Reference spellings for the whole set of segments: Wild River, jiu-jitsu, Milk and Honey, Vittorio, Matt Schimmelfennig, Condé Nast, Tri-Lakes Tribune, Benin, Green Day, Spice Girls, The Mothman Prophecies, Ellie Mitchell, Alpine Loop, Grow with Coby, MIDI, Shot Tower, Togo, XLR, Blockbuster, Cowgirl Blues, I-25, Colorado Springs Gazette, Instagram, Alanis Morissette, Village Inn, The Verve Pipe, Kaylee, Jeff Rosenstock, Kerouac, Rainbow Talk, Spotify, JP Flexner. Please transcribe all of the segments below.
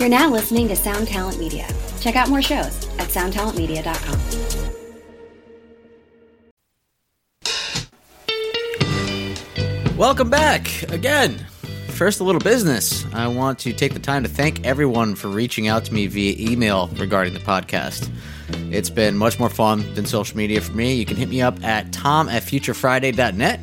You're now listening to Sound Talent Media. Check out more shows at soundtalentmedia.com. Welcome back again. First, a little business. I want to take the time to thank everyone for reaching out to me via email regarding the podcast. It's been much more fun than social media for me. You can hit me up at tom@futurefriday.net.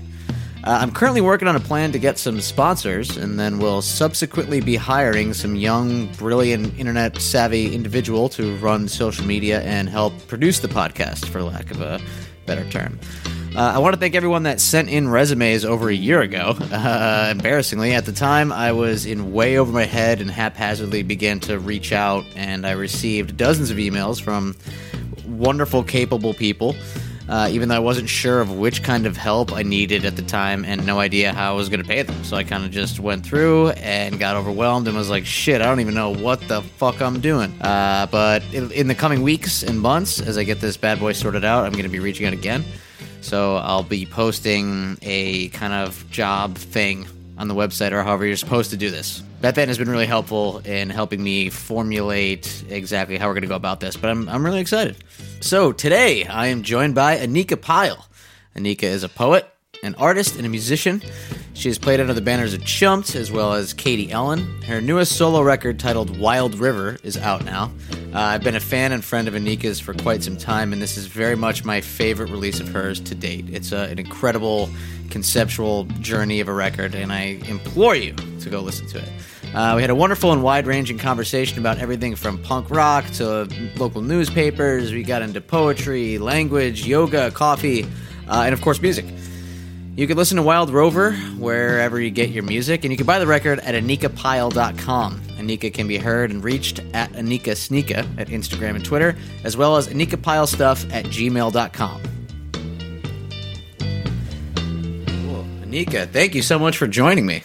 I'm currently working on a plan to get some sponsors, and then we'll subsequently be hiring some young, brilliant, internet-savvy individual to run social media and help produce the podcast, for lack of a better term. I want to thank everyone that sent in resumes over a year ago. Embarrassingly, at the time, I was in way over my head and haphazardly began to reach out, and I received dozens of emails from wonderful, capable people, even though I wasn't sure of which kind of help I needed at the time and no idea how I was going to pay them. So I kind of just went through and got overwhelmed and was like, shit, I don't even know what the fuck I'm doing. But in the coming weeks and months, as I get this bad boy sorted out, I'm going to be reaching out again. So I'll be posting a kind of job thing on the website or however you're supposed to do this. Bethany has been really helpful in helping me formulate exactly how we're going to go about this, but I'm really excited. So today I am joined by Anika Pyle. Anika is a poet, an artist, and a musician. She has played under the banners of Chumped as well as Katie Ellen. Her newest solo record titled Wild River is out now. I've been a fan and friend of Anika's for quite some time, and this is very much my favorite release of hers to date. It's an incredible conceptual journey of a record, and I implore you to go listen to it. We had a wonderful and wide-ranging conversation about everything from punk rock to local newspapers. We got into poetry, language, yoga, coffee, and of course music. You can listen to Wild Rover wherever you get your music, and you can buy the record at anikapyle.com. Anika can be heard and reached at anikasnika at Instagram and Twitter, as well as anikapylestuff at gmail.com. Cool. Anika, thank you so much for joining me.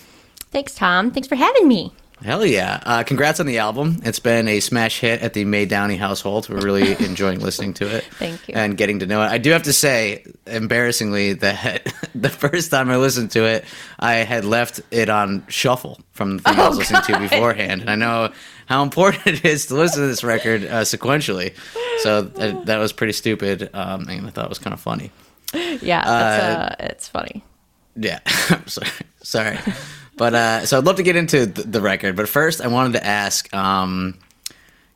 Thanks, Tom. Thanks for having me. Hell yeah. Congrats on the album. It's been a smash hit at the Mae Downey household. We're really enjoying listening to it. Thank you. And getting to know it. I do have to say, embarrassingly, that the first time I listened to it, I had left it on shuffle from the thing I was listening to beforehand. And I know how important it is to listen to this record sequentially. So that was pretty stupid, and I thought it was kind of funny. Yeah, it's funny. Yeah. I'm sorry. But so I'd love to get into the record, but first I wanted to ask, I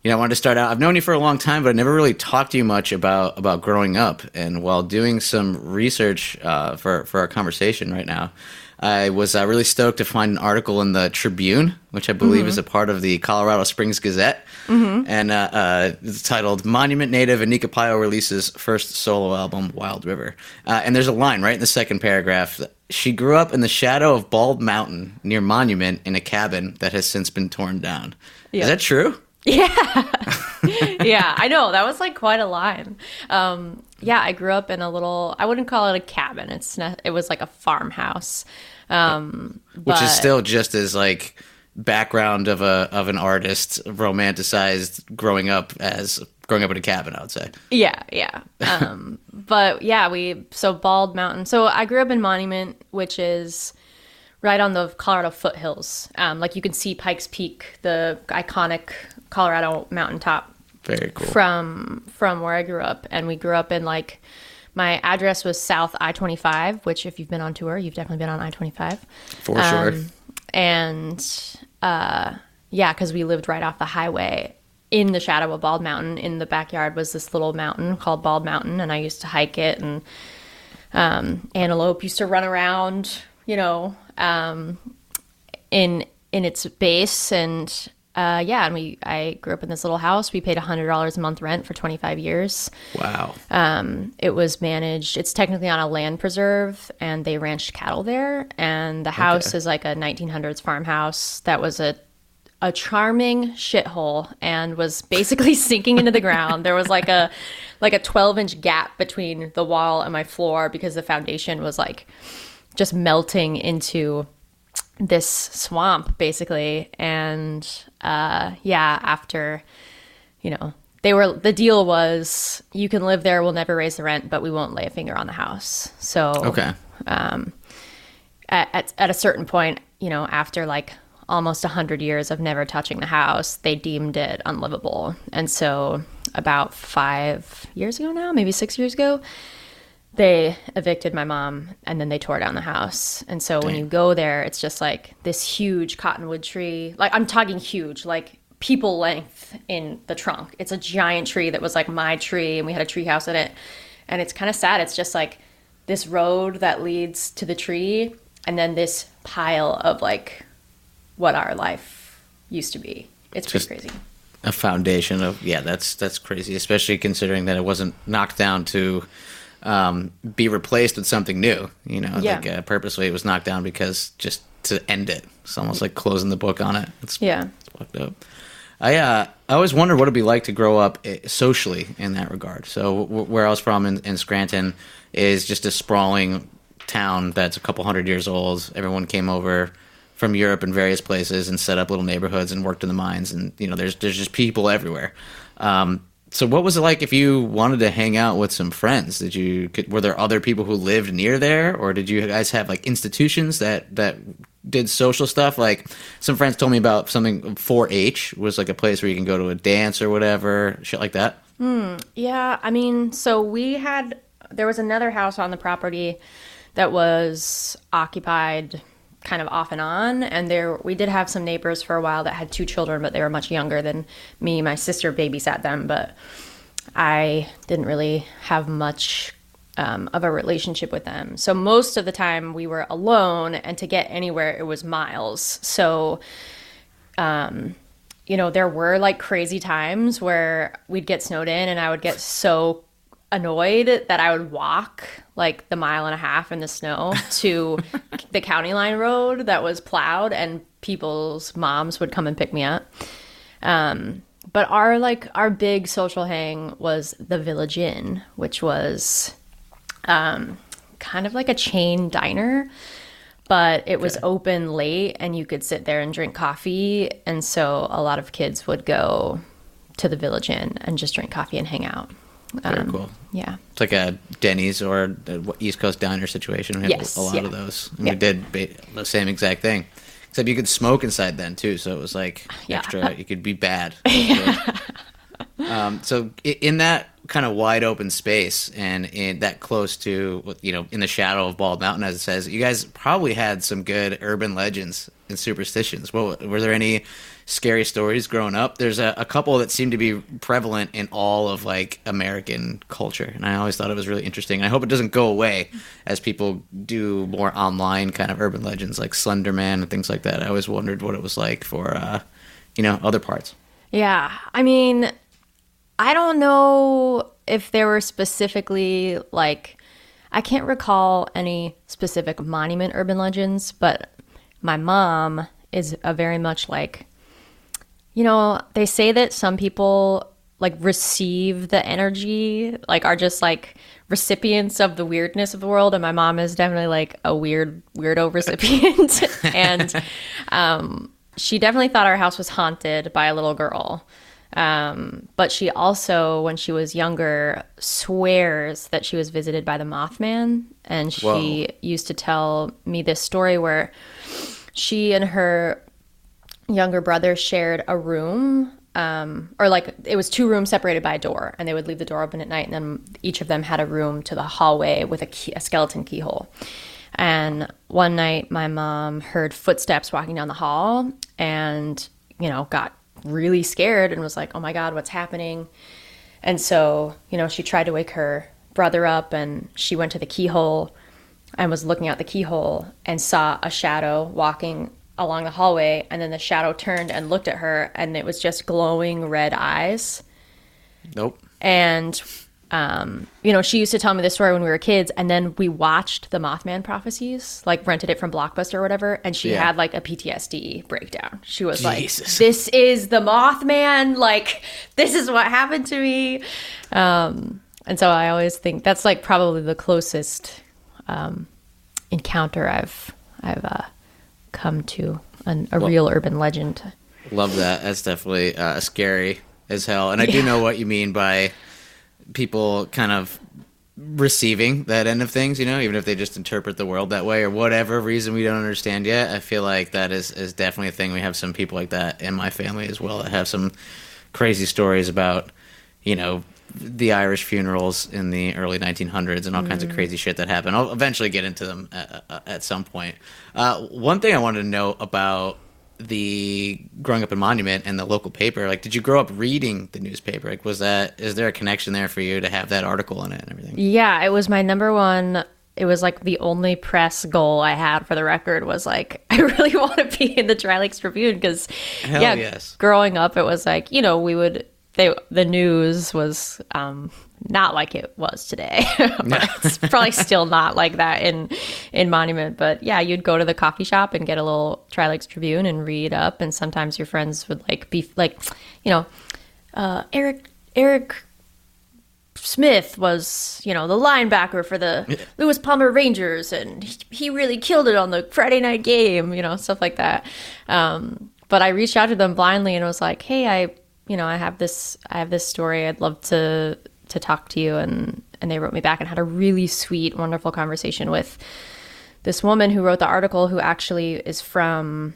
wanted to start out, I've known you for a long time, but I never really talked to you much about growing up, and while doing some research for our conversation right now, I was really stoked to find an article in the Tribune, which I believe is a part of the Colorado Springs Gazette, and it's titled, Monument Native Anika Pyle Releases First Solo Album, Wild River. And there's a line right in the second paragraph. She grew up in the shadow of Bald Mountain near Monument in a cabin that has since been torn down. Yep. Is that true? Yeah. Yeah, I know. That was like quite a line. Yeah, I grew up in a little, I wouldn't call it a cabin. It was like a farmhouse. Which is still just as like background of an artist romanticized growing up in a cabin, I would say. Yeah. But yeah, Bald Mountain. So I grew up in Monument, which is right on the Colorado foothills. Like you can see Pikes Peak, the iconic Colorado mountaintop. Very cool. From where I grew up, and we grew up in like my address was South I-25, which if you've been on tour, you've definitely been on I-25 for sure. And because we lived right off the highway in the shadow of Bald Mountain. In the backyard was this little mountain called Bald Mountain, and I used to hike it, and antelope used to run around, in its base, and. I grew up in this little house. We paid $100 a month rent for 25 years. Wow. It was managed. It's technically on a land preserve, and they ranched cattle there. And the house is like a 1900s farmhouse that was a charming shithole and was basically sinking into the ground. There was like a 12-inch gap between the wall and my floor because the foundation was like just melting into this swamp basically. And after the deal was you can live there, we'll never raise the rent, but we won't lay a finger on the house. So at a certain point, after like almost 100 years of never touching the house, they deemed it unlivable. And so about 5 years ago now, maybe 6 years ago, they evicted my mom and then they tore down the house. And so Dang. When you go there, it's just like this huge cottonwood tree. Like, I'm talking huge, like people length in the trunk. It's a giant tree that was like my tree, and we had a tree house in it. And it's kind of sad. It's just like this road that leads to the tree, and then this pile of like what our life used to be. It's just pretty crazy. A foundation of, yeah, that's crazy, especially considering that it wasn't knocked down to be replaced with something new, you know, yeah. Like purposely it was knocked down because just to end it. It's almost like closing the book on it. It's, yeah. It's fucked up. I always wondered what it'd be like to grow up socially in that regard. So where I was from in Scranton is just a sprawling town that's a couple hundred years old. Everyone came over from Europe and various places and set up little neighborhoods and worked in the mines, and you know, there's just people everywhere. So what was it like if you wanted to hang out with some friends? Were there other people who lived near there, or did you guys have like institutions that did social stuff? Like, some friends told me about something, 4-H was like a place where you can go to a dance or whatever, shit like that. Yeah, I mean, so there was another house on the property that was occupied kind of off and on, and we did have some neighbors for a while that had two children, but they were much younger than me. My sister babysat them, but I didn't really have much of a relationship with them. So most of the time we were alone, and to get anywhere it was miles. So you know, there were like crazy times where we'd get snowed in, and I would get so annoyed that I would walk like the 1.5 miles in the snow to the county line road that was plowed, and people's moms would come and pick me up. But our big social hang was the Village Inn, which was kind of like a chain diner, but it was open late and you could sit there and drink coffee. And so a lot of kids would go to the Village Inn and just drink coffee and hang out. Very cool. Yeah. It's like a Denny's or East Coast diner situation. We had a lot of those. And we did the same exact thing. Except you could smoke inside then, too. So it was like extra. It could be bad. Yeah. So in that kind of wide open space and in that close to, you know, in the shadow of Bald Mountain, as it says, you guys probably had some good urban legends and superstitions. Were there any scary stories growing up? There's a couple that seem to be prevalent in all of like American culture, and I always thought it was really interesting. I hope it doesn't go away as people do more online kind of urban legends like Slender Man and things like that. I always wondered what it was like for, you know, other parts. Yeah, I mean, I don't know if there were specifically like, I can't recall any specific Monument urban legends, but my mom is a very much like, you know, they say that some people like receive the energy, like are just like recipients of the weirdness of the world. And my mom is definitely like a weirdo recipient. And she definitely thought our house was haunted by a little girl. But she also, when she was younger, swears that she was visited by the Mothman. And she used to tell me this story where she and her younger brother shared a room, or like it was two rooms separated by a door, and they would leave the door open at night. And then each of them had a room to the hallway with a skeleton keyhole. And one night my mom heard footsteps walking down the hall and, you know, got really scared and was like, oh my God, what's happening? And so, you know, she tried to wake her brother up, and she went to the keyhole and was looking out the keyhole and saw a shadow walking along the hallway. And then the shadow turned and looked at her, and it was just glowing red eyes. Nope. And, you know, she used to tell me this story when we were kids, and then we watched The Mothman Prophecies, like rented it from Blockbuster or whatever, and she had like a PTSD breakdown. She was like, this is the Mothman, like this is what happened to me. And so I always think that's like probably the closest encounter I've come to a real urban legend. Love that. That's definitely scary as hell. And I do know what you mean by people kind of receiving that end of things, you know, even if they just interpret the world that way or whatever reason we don't understand yet. I feel like that is definitely a thing. We have some people like that in my family as well that have some crazy stories about, you know, the Irish funerals in the early 1900s and all kinds of crazy shit that happened. I'll eventually get into them at some point. One thing I wanted to know about the growing up in Monument and the local paper, like, did you grow up reading the newspaper? Like, was that, is there a connection there for you to have that article in it and everything? Yeah, it was my number one. It was like the only press goal I had for the record was like, I really want to be in the Tri-Lakes Tribune because growing up, it was like, you know, we would, the news was not like it was today. It's probably still not like that in Monument. But yeah, you'd go to the coffee shop and get a little Tri-Lakes Tribune and read up. And sometimes your friends would like be like, you know, Eric Smith was, you know, the linebacker for the Lewis Palmer Rangers, and he really killed it on the Friday night game, you know, stuff like that. But I reached out to them blindly and was like, hey, I have this story. I'd love to talk to you. And they wrote me back and had a really sweet, wonderful conversation with this woman who wrote the article, who actually is from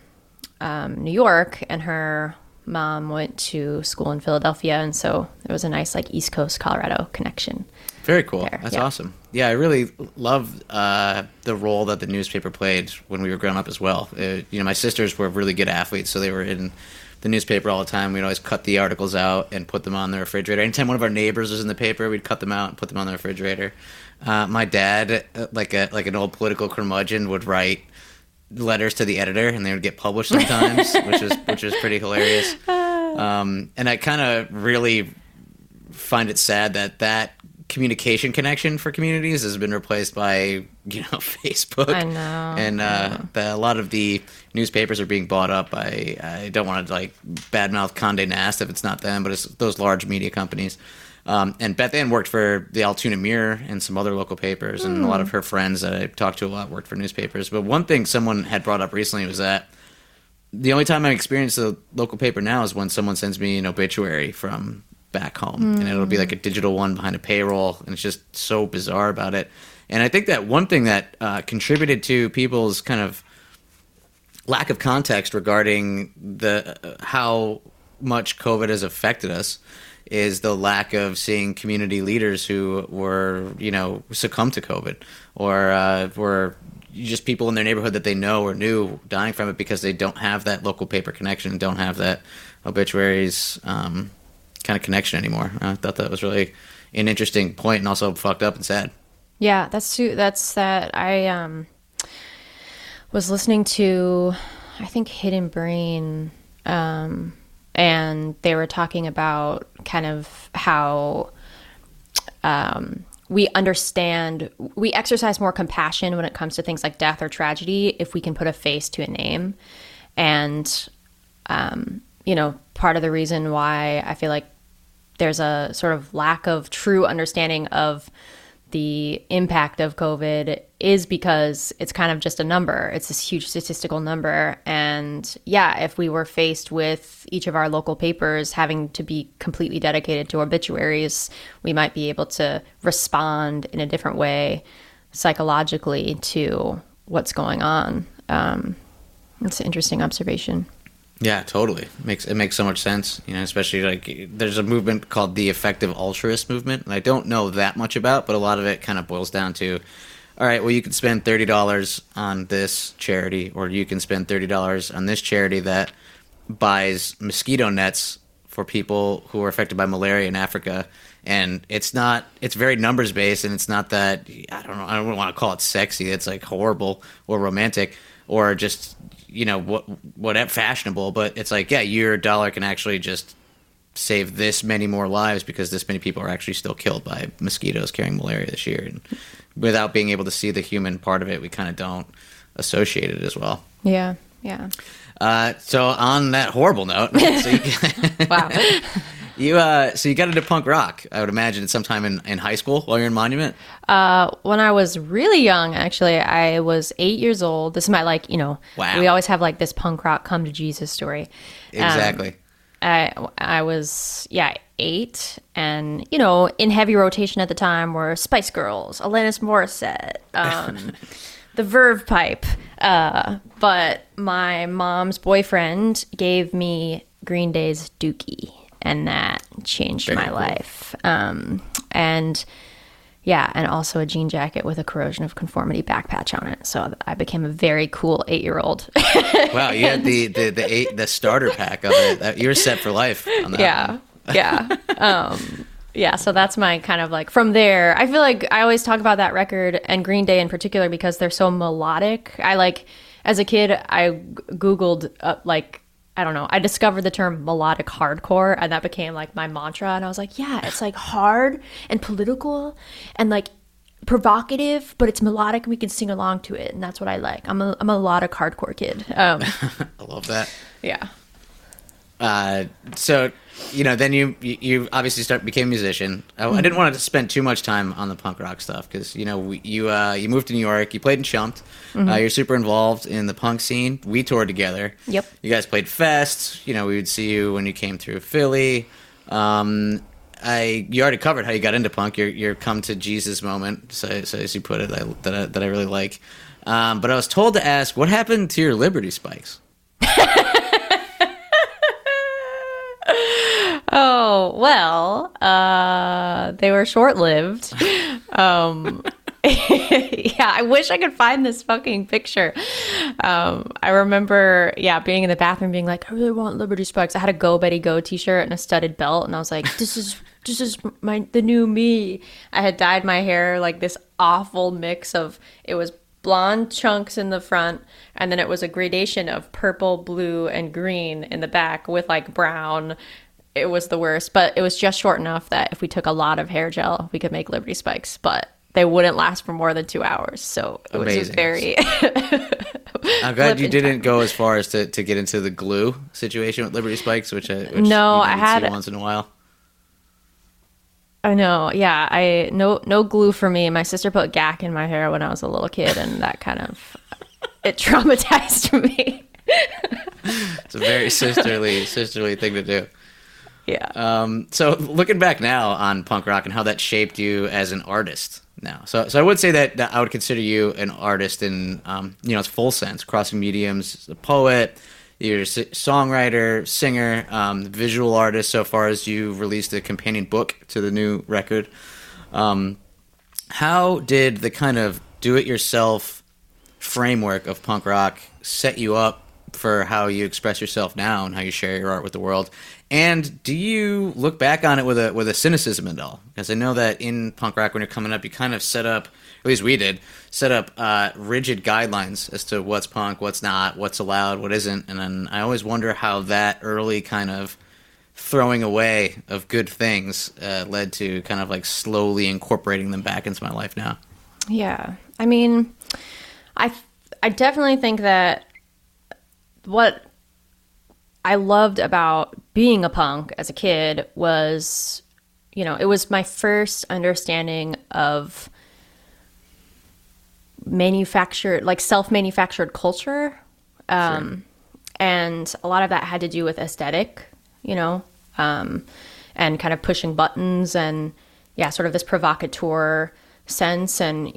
New York, and her mom went to school in Philadelphia. And so there was a nice like East Coast Colorado connection. Very cool. There. That's awesome. Yeah, I really loved the role that the newspaper played when we were growing up as well. You know, my sisters were really good athletes, so they were in the newspaper all the time. We'd always cut the articles out and put them on the refrigerator. Anytime one of our neighbors was in the paper, we'd cut them out and put them on the refrigerator. My dad, like an old political curmudgeon, would write letters to the editor, and they would get published sometimes, which was pretty hilarious. And I kind of really find it sad that communication connection for communities has been replaced by, you know, Facebook. I know. And a lot of the newspapers are being bought up by, I don't want to like badmouth Condé Nast if it's not them, but it's those large media companies. And Beth Ann worked for the Altoona Mirror and some other local papers, and a lot of her friends that I talked to a lot worked for newspapers. But one thing someone had brought up recently was that the only time I experience the local paper now is when someone sends me an obituary from back home, and it'll be like a digital one behind a paywall, and it's just so bizarre about it. And I think that one thing that contributed to people's kind of lack of context regarding the how much COVID has affected us is the lack of seeing community leaders who were, you know, succumbed to COVID, or were just people in their neighborhood that they know or knew dying from it because they don't have that local paper connection, don't have that obituaries kind of connection anymore. I thought that was really an interesting point, and also fucked up and sad. Yeah, that's too. That's that. I was listening to, I think, Hidden Brain, and they were talking about kind of how we understand, we exercise more compassion when it comes to things like death or tragedy if we can put a face to a name. And you know, part of the reason why I feel like there's a sort of lack of true understanding of the impact of COVID is because it's kind of just a number. It's this huge statistical number. And yeah, if we were faced with each of our local papers having to be completely dedicated to obituaries, we might be able to respond in a different way psychologically to what's going on. It's an interesting observation. Yeah, totally. It makes so much sense, you know, especially like there's a movement called the effective altruist movement, and I don't know that much about, but a lot of it kind of boils down to, all right, well, you can spend $30 on this charity, or you can spend $30 on this charity that buys mosquito nets for people who are affected by malaria in Africa. And it's very numbers based, and it's not that, I don't want to call it sexy. It's like horrible or romantic or just, you know, what fashionable, but it's like, yeah, your dollar can actually just save this many more lives because this many people are actually still killed by mosquitoes carrying malaria this year. And without being able to see the human part of it, we kind of don't associate it as well. Yeah. Yeah. So on that horrible note, wow. So you got into punk rock, I would imagine, sometime in high school while you're in Monument? When I was really young, actually. I was 8 years old. This is my, like, you know, wow. We always have, like, this punk rock come to Jesus story. Exactly. I was, 8, and, in heavy rotation at the time were Spice Girls, Alanis Morissette, The Verve Pipe. But my mom's boyfriend gave me Green Day's Dookie, and that changed my life. And also a jean jacket with a Corrosion of Conformity back patch on it. So I became a very cool 8-year-old. Wow, you had the starter pack of it. You were set for life on that. So that's my kind of like, from there, I feel like I always talk about that record and Green Day in particular because they're so melodic. I like, as a kid, I Googled I discovered the term melodic hardcore, and that became like my mantra. And I was like, it's like hard and political and like provocative, but it's melodic and we can sing along to it. And that's what I like. I'm a melodic hardcore kid. I love that. Yeah. So, then you obviously became a musician. I didn't want to spend too much time on the punk rock stuff because, you moved to New York, you played in Chumped, you're super involved in the punk scene. We toured together. Yep. You guys played fests. We would see you when you came through Philly. You already covered how you got into punk, your come to Jesus moment, so as you put it, that I really like. But I was told to ask, what happened to your Liberty Spikes? Oh, well, they were short-lived. I wish I could find this fucking picture. I remember, being in the bathroom being like, I really want Liberty Spikes. I had a Go Betty Go t-shirt and a studded belt, and I was like, this is the new me. I had dyed my hair like this awful mix of, it was blonde chunks in the front, and then it was a gradation of purple, blue, and green in the back with like brown. It was the worst, but it was just short enough that if we took a lot of hair gel, we could make Liberty Spikes, but they wouldn't last for more than 2 hours. So it was just very... I'm glad you didn't go as far as to get into the glue situation with Liberty Spikes, which no, I had once in a while. I know. Yeah. No glue for me. My sister put gack in my hair when I was a little kid, and that kind of, it traumatized me. It's a very sisterly thing to do. Yeah. So looking back now on punk rock and how that shaped you as an artist now. So I would say that I would consider you an artist in, its full sense, crossing mediums, a poet, you're a songwriter, singer, visual artist, so far as you released a companion book to the new record. How did the kind of do-it-yourself framework of punk rock set you up for how you express yourself now and how you share your art with the world? And do you look back on it with a cynicism at all? Because I know that in punk rock, when you're coming up, you kind of set up, at least we did, rigid guidelines as to what's punk, what's not, what's allowed, what isn't. And then I always wonder how that early kind of throwing away of good things led to kind of like slowly incorporating them back into my life now. Yeah. I mean, I definitely think that what I loved about being a punk as a kid was, it was my first understanding of manufactured, like self-manufactured culture. And a lot of that had to do with aesthetic, and kind of pushing buttons and sort of this provocateur sense. And,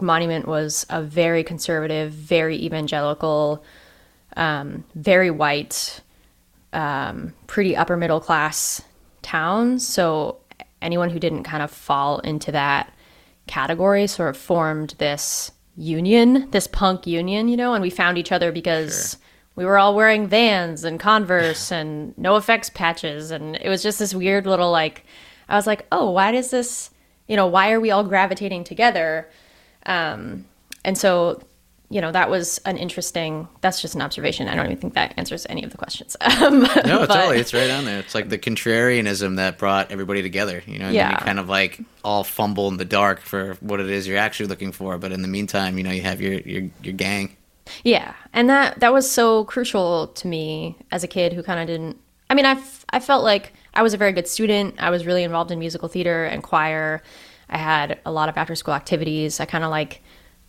Monument was a very conservative, very evangelical, very white, pretty upper middle class town. So anyone who didn't kind of fall into that category sort of formed this union, this punk union, and we found each other because we were all wearing Vans and Converse and NoFX patches. And it was just this weird little, like, I was like, oh, why does this, why are we all gravitating together? And so that was that's just an observation. I don't even think that answers any of the questions. Totally. It's right on there. It's like the contrarianism that brought everybody together, and then you kind of like all fumble in the dark for what it is you're actually looking for. But in the meantime, you have your gang. Yeah. And that was so crucial to me as a kid who kind of didn't, I mean, I felt like I was a very good student. I was really involved in musical theater and choir. I had a lot of after school activities. I kind of like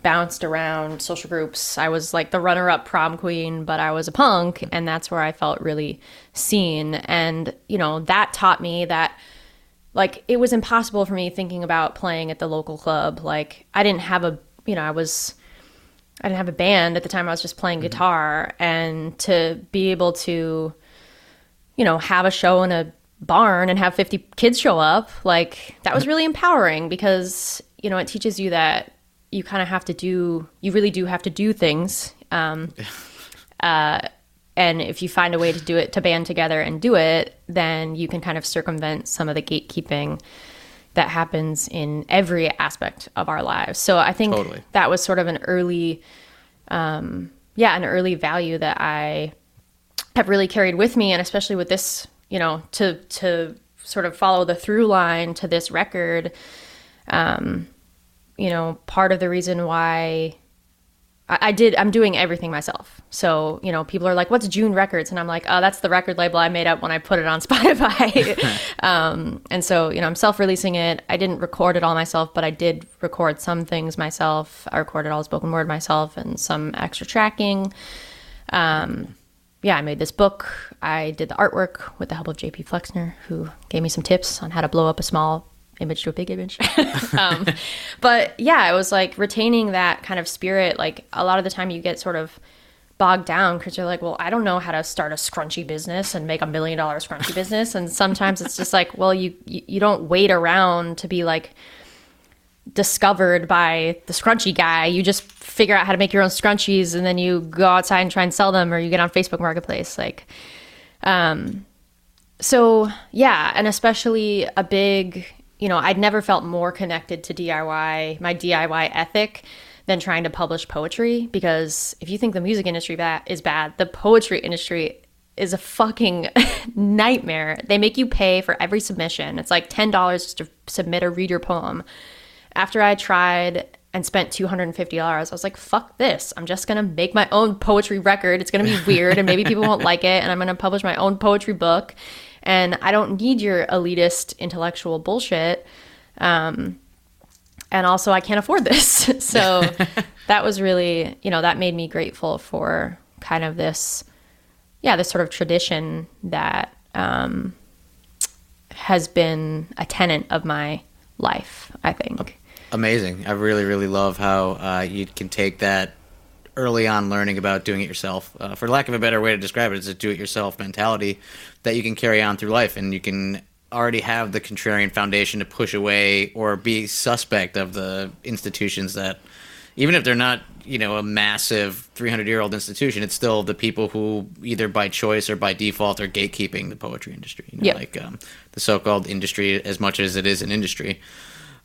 bounced around social groups. I was like the runner-up prom queen, but I was a punk, and that's where I felt really seen. And, you know, that taught me that, like, it was impossible for me thinking about playing at the local club. Like, I didn't have a, you know, I didn't have a band at the time. I was just playing guitar, and to be able to, you know, have a show in a barn and have 50 kids show up, like, that was really empowering, because, you know, it teaches you that you kind of have to do, you really do have to do things. And if you find a way to do it, to band together and do it, then you can kind of circumvent some of the gatekeeping that happens in every aspect of our lives. So I think that was sort of an early, an early value that I have really carried with me. And especially with this, you know, to sort of follow the through line to this record, you know, part of the reason why I'm doing everything myself. So, you know, people are like, what's June Records? And I'm like, oh, that's the record label I made up when I put it on Spotify. And so, you know, I'm self-releasing it. I didn't record it all myself, but I did record some things myself. I recorded all spoken word myself and some extra tracking. I made this book. I did the artwork with the help of JP Flexner, who gave me some tips on how to blow up a small image to a big image. But yeah, it was like retaining that kind of spirit. Like, a lot of the time you get sort of bogged down because you're like, well, I don't know how to start a scrunchy business and make $1 million scrunchy business. And sometimes it's just like, well, you don't wait around to be like discovered by the scrunchie guy. You just figure out how to make your own scrunchies, and then you go outside and try and sell them, or you get on Facebook Marketplace. Like, so yeah. And especially a big, you know, I'd never felt more connected to DIY, my DIY ethic, than trying to publish poetry. Because if you think the music industry is bad, the poetry industry is a fucking nightmare. They make you pay for every submission. It's like $10 just to submit a reader poem. After I tried and spent $250, I was like, fuck this. I'm just going to make my own poetry record. It's going to be weird, and maybe people won't like it, and I'm going to publish my own poetry book. And I don't need your elitist intellectual bullshit. And also, I can't afford this. So that was really, you know, that made me grateful for kind of this, this sort of tradition that has been a tenet of my life, I think. Amazing. I really, really love how you can take that early on learning about doing it yourself, for lack of a better way to describe it, it's a do-it-yourself mentality that you can carry on through life, and you can already have the contrarian foundation to push away or be suspect of the institutions that, even if they're not, you know, a massive 300-year-old institution, it's still the people who either by choice or by default are gatekeeping the poetry industry, you know, like the so-called industry, as much as it is an industry.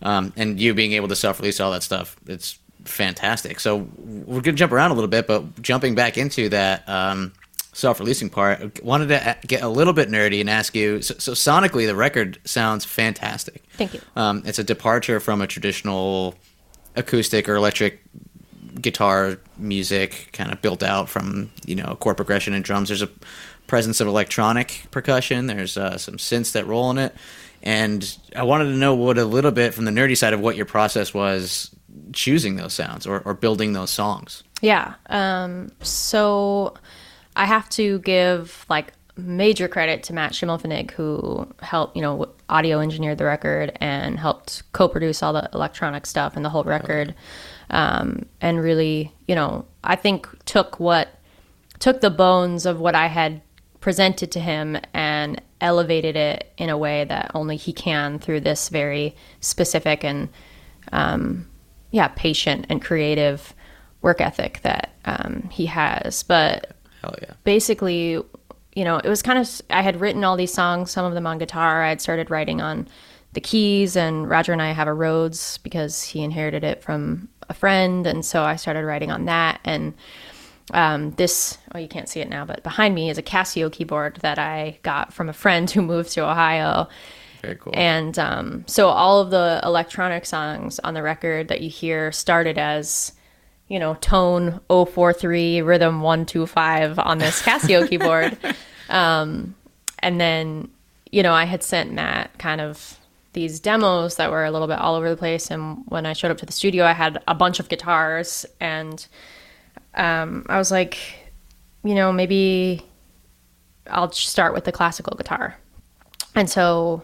And you being able to self-release all that stuff, it's fantastic. So we're gonna jump around a little bit, but jumping back into that self-releasing part, wanted to get a little bit nerdy and ask you, so sonically the record sounds fantastic. Thank you. It's a departure from a traditional acoustic or electric guitar music, kind of built out from, you know, chord progression and drums. There's a presence of electronic percussion, there's some synths that roll in it, and I wanted to know what, a little bit from the nerdy side, of what your process was choosing those sounds or building those songs. So I have to give like major credit to Matt Schimmelfennig, who helped, you know, audio engineered the record and helped co-produce all the electronic stuff and the whole record. And really, you know, I think took the bones of what I had presented to him and elevated it in a way that only he can, through this very specific and patient and creative work ethic that he has. But basically, you know, it was kind of, I had written all these songs, some of them on guitar. I had started writing on the keys, and Roger and I have a Rhodes because he inherited it from a friend, and so I started writing on that. And this, you can't see it now, but behind me is a Casio keyboard that I got from a friend who moved to Ohio. Very cool. And so all of the electronic songs on the record that you hear started as, you know, tone 043, rhythm 125 on this Casio keyboard. And then, you know, I had sent Matt kind of these demos that were a little bit all over the place. And when I showed up to the studio, I had a bunch of guitars, and I was like, you know, maybe I'll start with the classical guitar. And so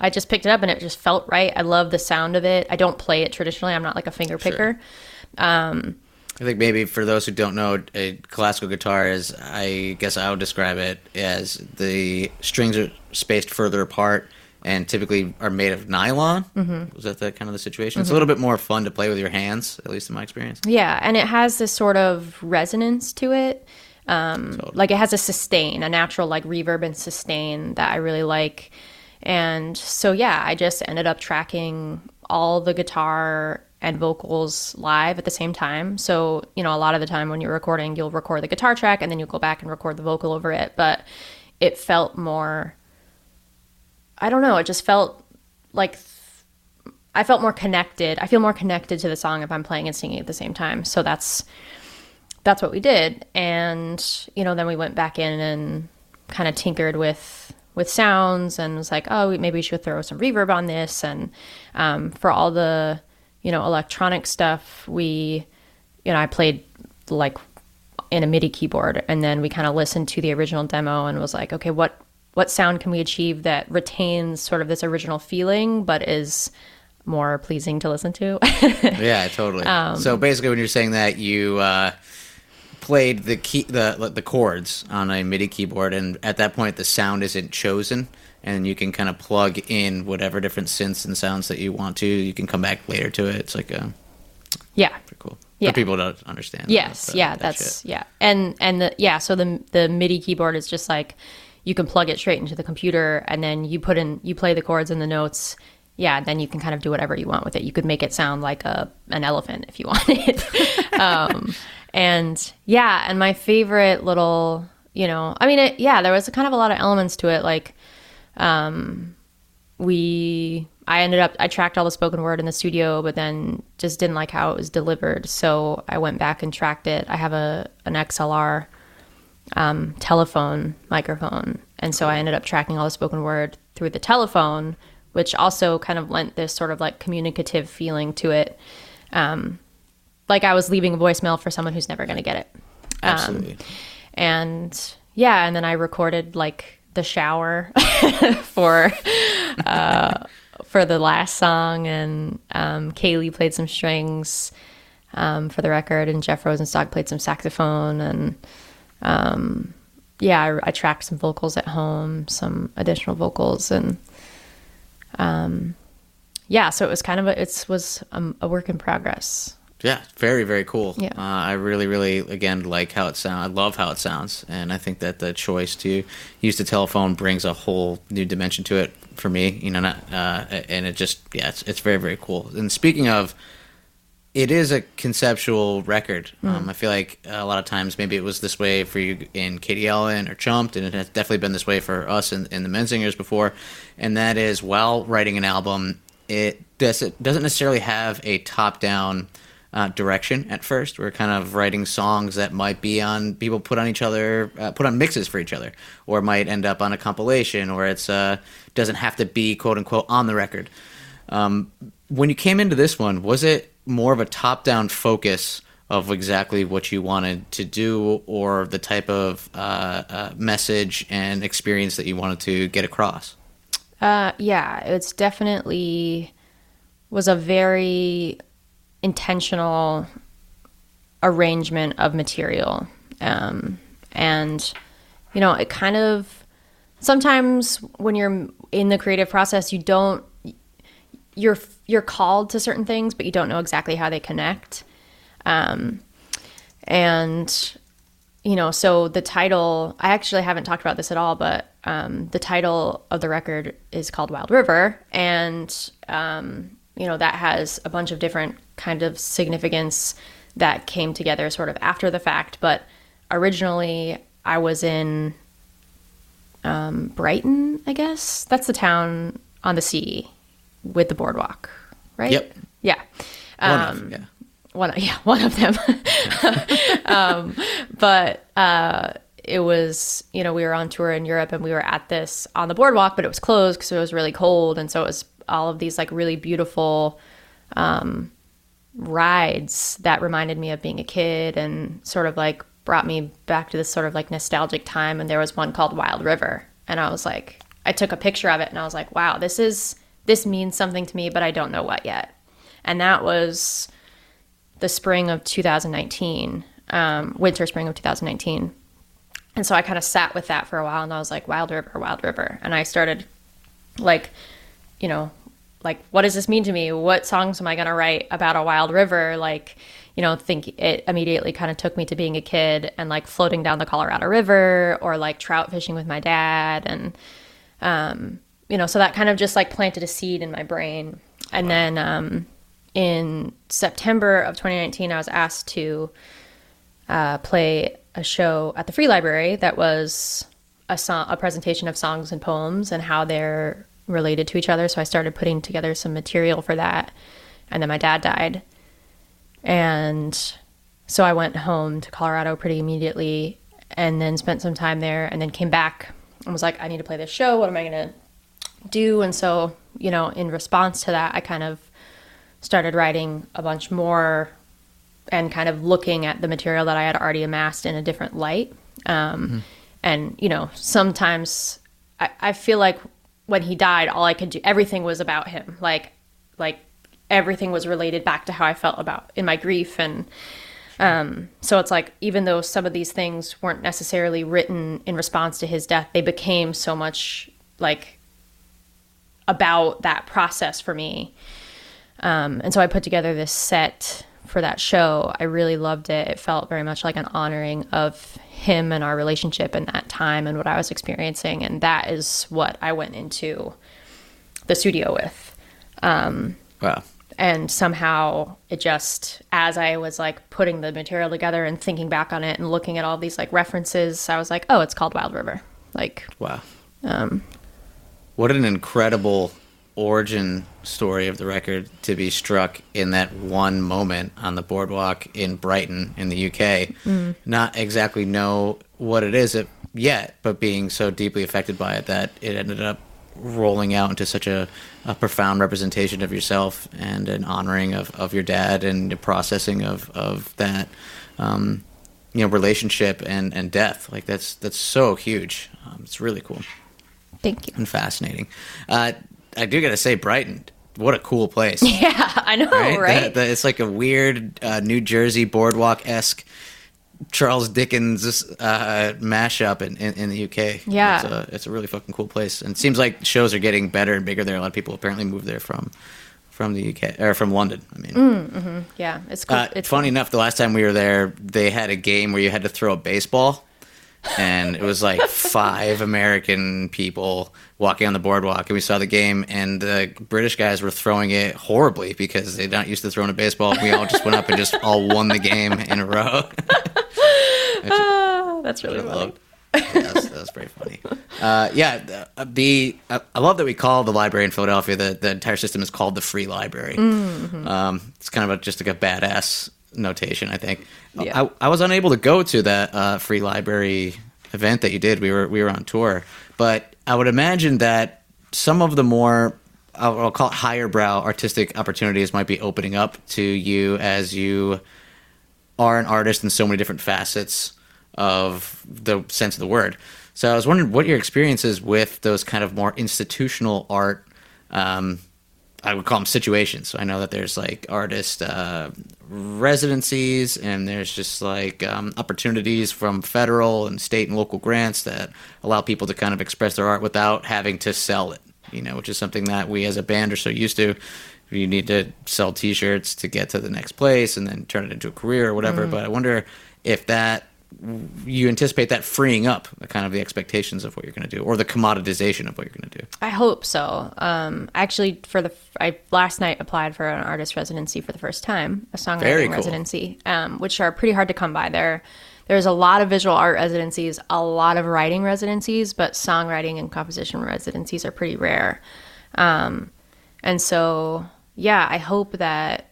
I just picked it up and it just felt right. I love the sound of it. I don't play it traditionally. I'm not like a finger picker. Sure. I think maybe for those who don't know, a classical guitar is, I guess I would describe it as, the strings are spaced further apart and typically are made of nylon. Mm-hmm. Was that kind of the situation? Mm-hmm. It's a little bit more fun to play with your hands, at least in my experience. Yeah, and it has this sort of resonance to it. Totally. Like it has a sustain, a natural like reverb and sustain that I really like. And so, yeah, I just ended up tracking all the guitar and vocals live at the same time. So, you know, a lot of the time when you're recording, you'll record the guitar track and then you'll go back and record the vocal over it. But it felt more, I don't know, it just felt like I felt more connected. I feel more connected to the song if I'm playing and singing at the same time. So that's what we did. And, you know, then we went back in and kind of tinkered with sounds and was like, oh, maybe we should throw some reverb on this. And for all the, you know, electronic stuff, we, you know, I played like in a MIDI keyboard, and then we kind of listened to the original demo and was like, okay, what sound can we achieve that retains sort of this original feeling but is more pleasing to listen to? Yeah, totally. So basically when you're saying that, you played the chords on a MIDI keyboard, and at that point the sound isn't chosen. And you can kind of plug in whatever different synths and sounds that you want to. You can come back later to it. It's like a... Yeah. Pretty cool. Yeah. But people don't understand. Yes. That, yeah. That's... Yeah. And the... Yeah. So the MIDI keyboard is just like... You can plug it straight into the computer. And then you put in... You play the chords and the notes. Yeah. And then you can kind of do whatever you want with it. You could make it sound like an elephant if you wanted. And... Yeah. And my favorite little... You know... I mean, it, yeah. There was kind of a lot of elements to it. Like... I tracked all the spoken word in the studio, but then just didn't like how it was delivered. So I went back and tracked it. I have an XLR, telephone microphone. And so I ended up tracking all the spoken word through the telephone, which also kind of lent this sort of like communicative feeling to it. Like I was leaving a voicemail for someone who's never going to get it. Absolutely. And yeah. And then I recorded like the shower for the last song, and Kaylee played some strings for the record, and Jeff Rosenstock played some saxophone, and I tracked some vocals at home, some additional vocals, and so it was kind of a work in progress. Yeah, very, very cool. Yeah. I really, really, again, like how it sounds. I love how it sounds. And I think that the choice to use the telephone brings a whole new dimension to it for me. You know, and it just, yeah, it's very, very cool. And speaking of, it is a conceptual record. Mm-hmm. I feel like a lot of times maybe it was this way for you in Katie Ellen or Chumped, and it has definitely been this way for us in the Men Singers before. And that is, while writing an album, it doesn't necessarily have a top-down direction at first. We're kind of writing songs that might be on people put on each other, put on mixes for each other, or might end up on a compilation, or it's doesn't have to be quote unquote on the record. When you came into this one, was it more of a top-down focus of exactly what you wanted to do, or the type of message and experience that you wanted to get across? Yeah, it's definitely was a very intentional arrangement of material. And, you know, it kind of, sometimes when you're in the creative process, you don't, you're called to certain things, but you don't know exactly how they connect. And, you know, so the title, I actually haven't talked about this at all, but the title of the record is called Wild River. And, you know, that has a bunch of different kind of significance that came together sort of after the fact. But originally I was in Brighton, I guess. That's the town on the sea with the boardwalk, right? Yep. Yeah. One of them. But it was, you know, we were on tour in Europe, and we were at this on the boardwalk, but it was closed because it was really cold. And so it was all of these like really beautiful rides that reminded me of being a kid and sort of like brought me back to this sort of like nostalgic time. And there was one called Wild River, and I was like, I took a picture of it and I was like, wow, this means something to me, but I don't know what yet. And that was the spring of 2019, winter, spring of 2019. And so I kind of sat with that for a while, and I was like, Wild River. And I started like, you know, like, what does this mean to me? What songs am I going to write about a wild river? Like, you know, think it immediately kind of took me to being a kid and like floating down the Colorado River or like trout fishing with my dad. And, you know, so that kind of just like planted a seed in my brain. And then in September of 2019, I was asked to play a show at the Free Library that was a presentation of songs and poems and how they're related to each other. So I started putting together some material for that. And then my dad died. And so I went home to Colorado pretty immediately and then spent some time there, and then came back and was like, I need to play this show. What am I going to do? And so, you know, in response to that, I kind of started writing a bunch more and kind of looking at the material that I had already amassed in a different light. And, you know, sometimes I feel like when he died, all I could do, everything was about him. Like everything was related back to how I felt about in my grief. And so it's like, even though some of these things weren't necessarily written in response to his death, they became so much like about that process for me. And so I put together this set for that show. I really loved it. It felt very much like an honoring of him and our relationship and that time and what I was experiencing. And that is what I went into the studio with. Wow. And somehow it just, as I was like putting the material together and thinking back on it and looking at all these like references, I was like, oh, it's called Wild River. Like, wow. What an incredible origin story of the record to be struck in that one moment on the boardwalk in Brighton in the UK. Not exactly know what it is yet, but being so deeply affected by it that it ended up rolling out into such a profound representation of yourself and an honoring of your dad and the processing of that you know, relationship and death. Like that's so huge. It's really cool. Thank you. And fascinating. I do gotta say, Brighton, what a cool place. Yeah, I know, right? That it's like a weird New Jersey boardwalk-esque Charles Dickens mashup in the UK. Yeah. It's a really fucking cool place. And it seems like shows are getting better and bigger there. A lot of people apparently move there from the UK, or from London, I mean. Yeah, it's cool. It's funny enough, the last time we were there, they had a game where you had to throw a baseball. And it was like 5 American people walking on the boardwalk, and we saw the game, and the British guys were throwing it horribly because they're not used to throwing a baseball. We all just went up and just all won the game in a row. That's really funny. Yeah, that was pretty funny. I love that we call the library in Philadelphia, the entire system is called the Free Library. It's kind of just like a badass notation, I think. Yeah. I was unable to go to that Free Library event that you did. We were on tour, but I would imagine that some of the more, I'll call it higher brow artistic opportunities might be opening up to you as you are an artist in so many different facets of the sense of the word. So I was wondering what your experience is with those kind of more institutional art, I would call them situations. So I know that there's like artist residencies, and there's just like opportunities from federal and state and local grants that allow people to kind of express their art without having to sell it, you know, which is something that we as a band are so used to. You need to sell t-shirts to get to the next place and then turn it into a career or whatever. But I wonder if that you anticipate that freeing up kind of the expectations of what you're going to do, or the commoditization of what you're going to do. I hope so. Actually, I last night applied for an artist residency for the first time, a songwriting residency, which are pretty hard to come by. There's a lot of visual art residencies, a lot of writing residencies, but songwriting and composition residencies are pretty rare. And so, yeah, I hope that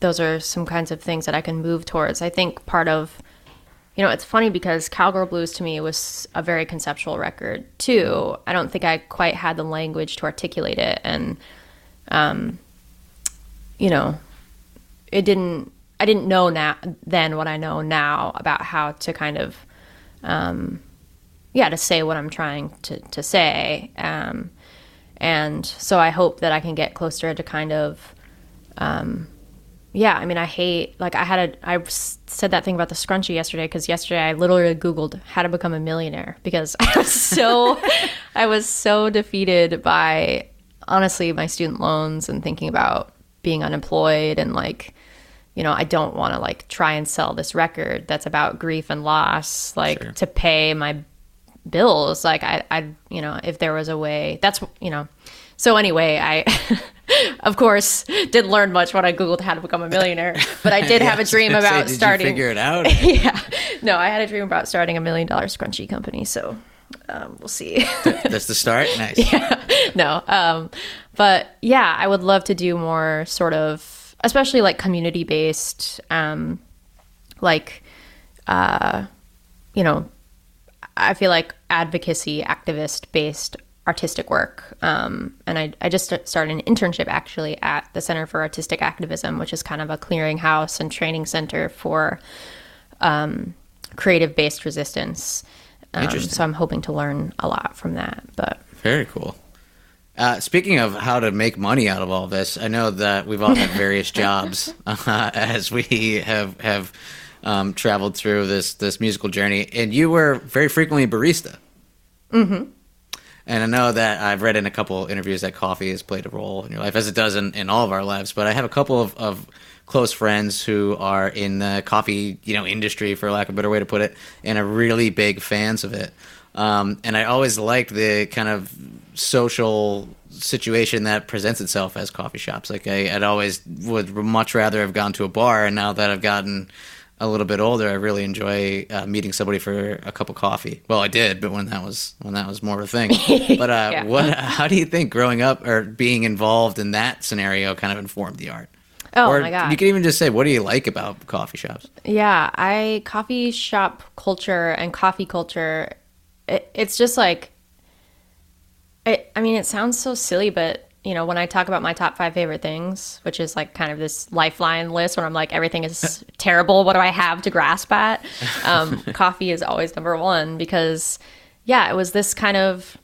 those are some kinds of things that I can move towards. I think part of, you know, it's funny because Cowgirl Blues to me was a very conceptual record too. I don't think I quite had the language to articulate it, and you know, it didn't. I didn't know then what I know now about how to kind of, to say what I'm trying to say. And so I hope that I can get closer to kind of, I mean, I hate, like I said that thing about the scrunchie yesterday, because yesterday I literally Googled how to become a millionaire, because I was so, defeated by, honestly, my student loans and thinking about being unemployed and like, you know, I don't want to like try and sell this record that's about grief and loss, like sure. to pay my bills. Like I, you know, if there was a way, that's, you know, so anyway, I, of course, didn't learn much when I Googled how to become a millionaire, but I did have a dream about starting. Did you figure it out? Yeah. No, I had a dream about starting $1 million scrunchie company. So we'll see. That's the start. Nice. Yeah. No. But yeah, I would love to do more sort of, especially like community-based, you know, I feel like advocacy, activist-based artistic work. And I just started an internship actually at the Center for Artistic Activism, which is kind of a clearinghouse and training center for creative-based resistance. So I'm hoping to learn a lot from that. But very cool. Speaking of how to make money out of all this, I know that we've all had various jobs as we have traveled through this musical journey. And you were very frequently a barista. Mm-hmm. And I know that I've read in a couple interviews that coffee has played a role in your life, as it does in all of our lives. But I have a couple of close friends who are in the coffee, you know, industry, for lack of a better way to put it, and are really big fans of it. And I always liked the kind of social situation that presents itself as coffee shops. Like I'd always would much rather have gone to a bar, and now that I've gotten a little bit older, I really enjoy meeting somebody for a cup of coffee. Well, I did, but when that was more of a thing. But yeah. How do you think growing up or being involved in that scenario kind of informed the art? Oh my God. You can even just say, what do you like about coffee shops? Yeah, coffee shop culture and coffee culture, it's just like, I mean, it sounds so silly, but, you know, when I talk about my top 5 favorite things, which is like kind of this lifeline list where I'm like, everything is terrible. What do I have to grasp at? Coffee is always number 1 because, yeah, it was this kind of,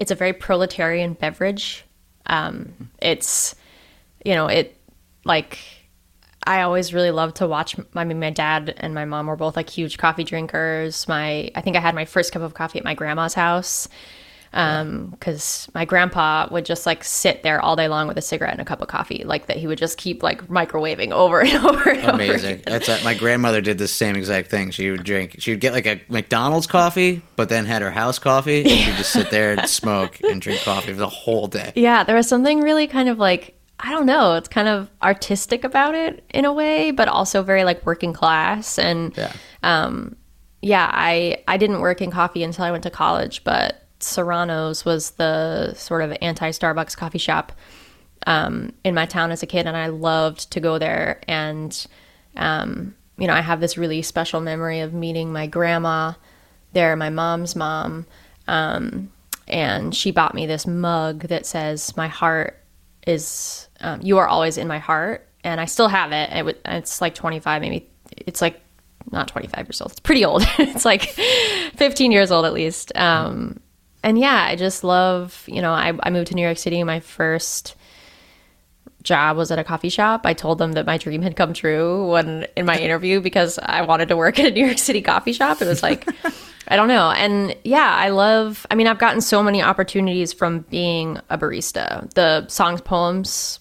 it's a very proletarian beverage. It's, you know, it like, I always really loved to watch. I mean, my dad and my mom were both like huge coffee drinkers. I think I had my first cup of coffee at my grandma's house. Because my grandpa would just like sit there all day long with a cigarette and a cup of coffee, like that he would just keep like microwaving over and over and amazing over. That's my grandmother did the same exact thing. She would get like a McDonald's coffee, but then had her house coffee, and she'd just sit there and smoke and drink coffee for the whole day. Yeah, there was something really kind of like, I don't know, it's kind of artistic about it in a way, but also very like working class. And I didn't work in coffee until I went to college, but Serrano's was the sort of anti-Starbucks coffee shop in my town as a kid, and I loved to go there. And you know, I have this really special memory of meeting my grandma there, my mom's mom, and she bought me this mug that says, "My heart is you are always in my heart," and I still have it. It's like 25, maybe it's like not 25 years old. It's pretty old. It's like 15 years old at least. And yeah, I just love, you know, I moved to New York City. My first job was at a coffee shop. I told them that my dream had come true in my interview because I wanted to work at a New York City coffee shop. It was like, I don't know. And yeah, I mean, I've gotten so many opportunities from being a barista. The songs, poems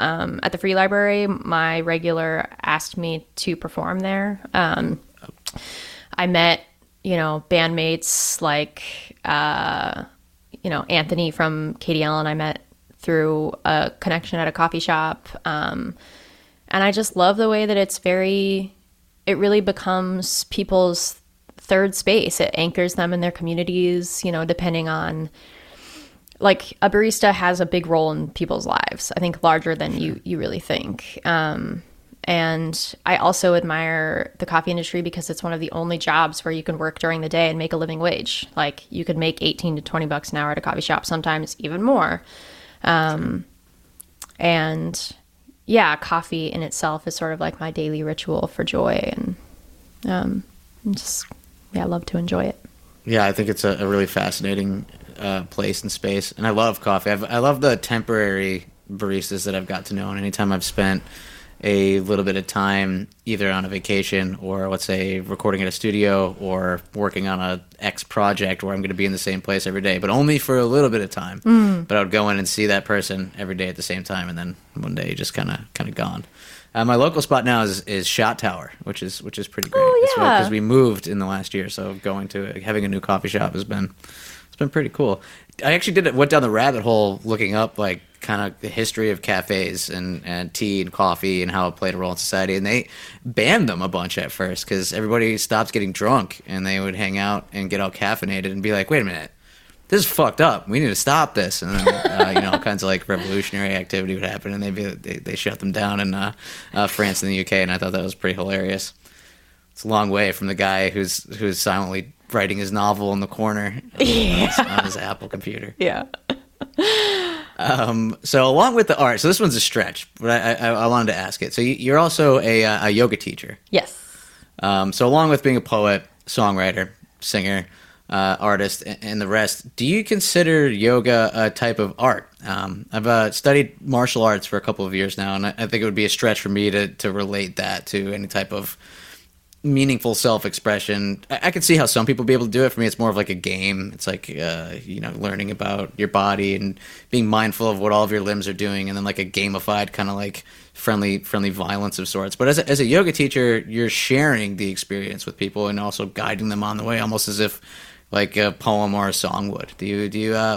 at the Free Library, my regular asked me to perform there. I met, you know, bandmates like, you know, Anthony from Katie Ellen I met through a connection at a coffee shop. And I just love the way that it really becomes people's third space. It anchors them in their communities, you know, depending on, like, a barista has a big role in people's lives, I think larger than you really think. And I also admire the coffee industry because it's one of the only jobs where you can work during the day and make a living wage. Like, you could make 18 to 20 bucks an hour at a coffee shop, sometimes even more. And yeah, coffee in itself is sort of like my daily ritual for joy, and I love to enjoy it. Yeah, I think it's a really fascinating place and space, and I love coffee. I love the temporary baristas that I've got to know, and anytime I've spent a little bit of time either on a vacation or, let's say, recording at a studio or working on a X project where I'm going to be in the same place every day, but only for a little bit of time. Mm. But I would go in and see that person every day at the same time, and then one day you're just kind of gone. My local spot now is Shot Tower, which is pretty great. Oh, yeah. Because we moved in the last year, so going to having a new coffee shop has been pretty cool. I actually went down the rabbit hole looking up like kind of the history of cafes and tea and coffee and how it played a role in society, and they banned them a bunch at first because everybody stopped getting drunk and they would hang out and get all caffeinated and be like, wait a minute, this is fucked up, we need to stop this. And then all kinds of like revolutionary activity would happen, and they shut them down in France and the UK, and I thought that was pretty hilarious. It's a long way from the guy who's silently writing his novel in the corner on his Apple computer. Yeah. So along with the art, so this one's a stretch, but I wanted to ask it. So you're also a yoga teacher. Yes. So along with being a poet, songwriter, singer, artist, and the rest, do you consider yoga a type of art? I've studied martial arts for a couple of years now, and I think it would be a stretch for me to relate that to any type of meaningful self-expression. I can see how some people be able to do it. For me, it's more of like a game. It's like learning about your body and being mindful of what all of your limbs are doing, and then like a gamified kind of like friendly violence of sorts. But as a yoga teacher, you're sharing the experience with people and also guiding them on the way, almost as if like a poem or a song would. Do you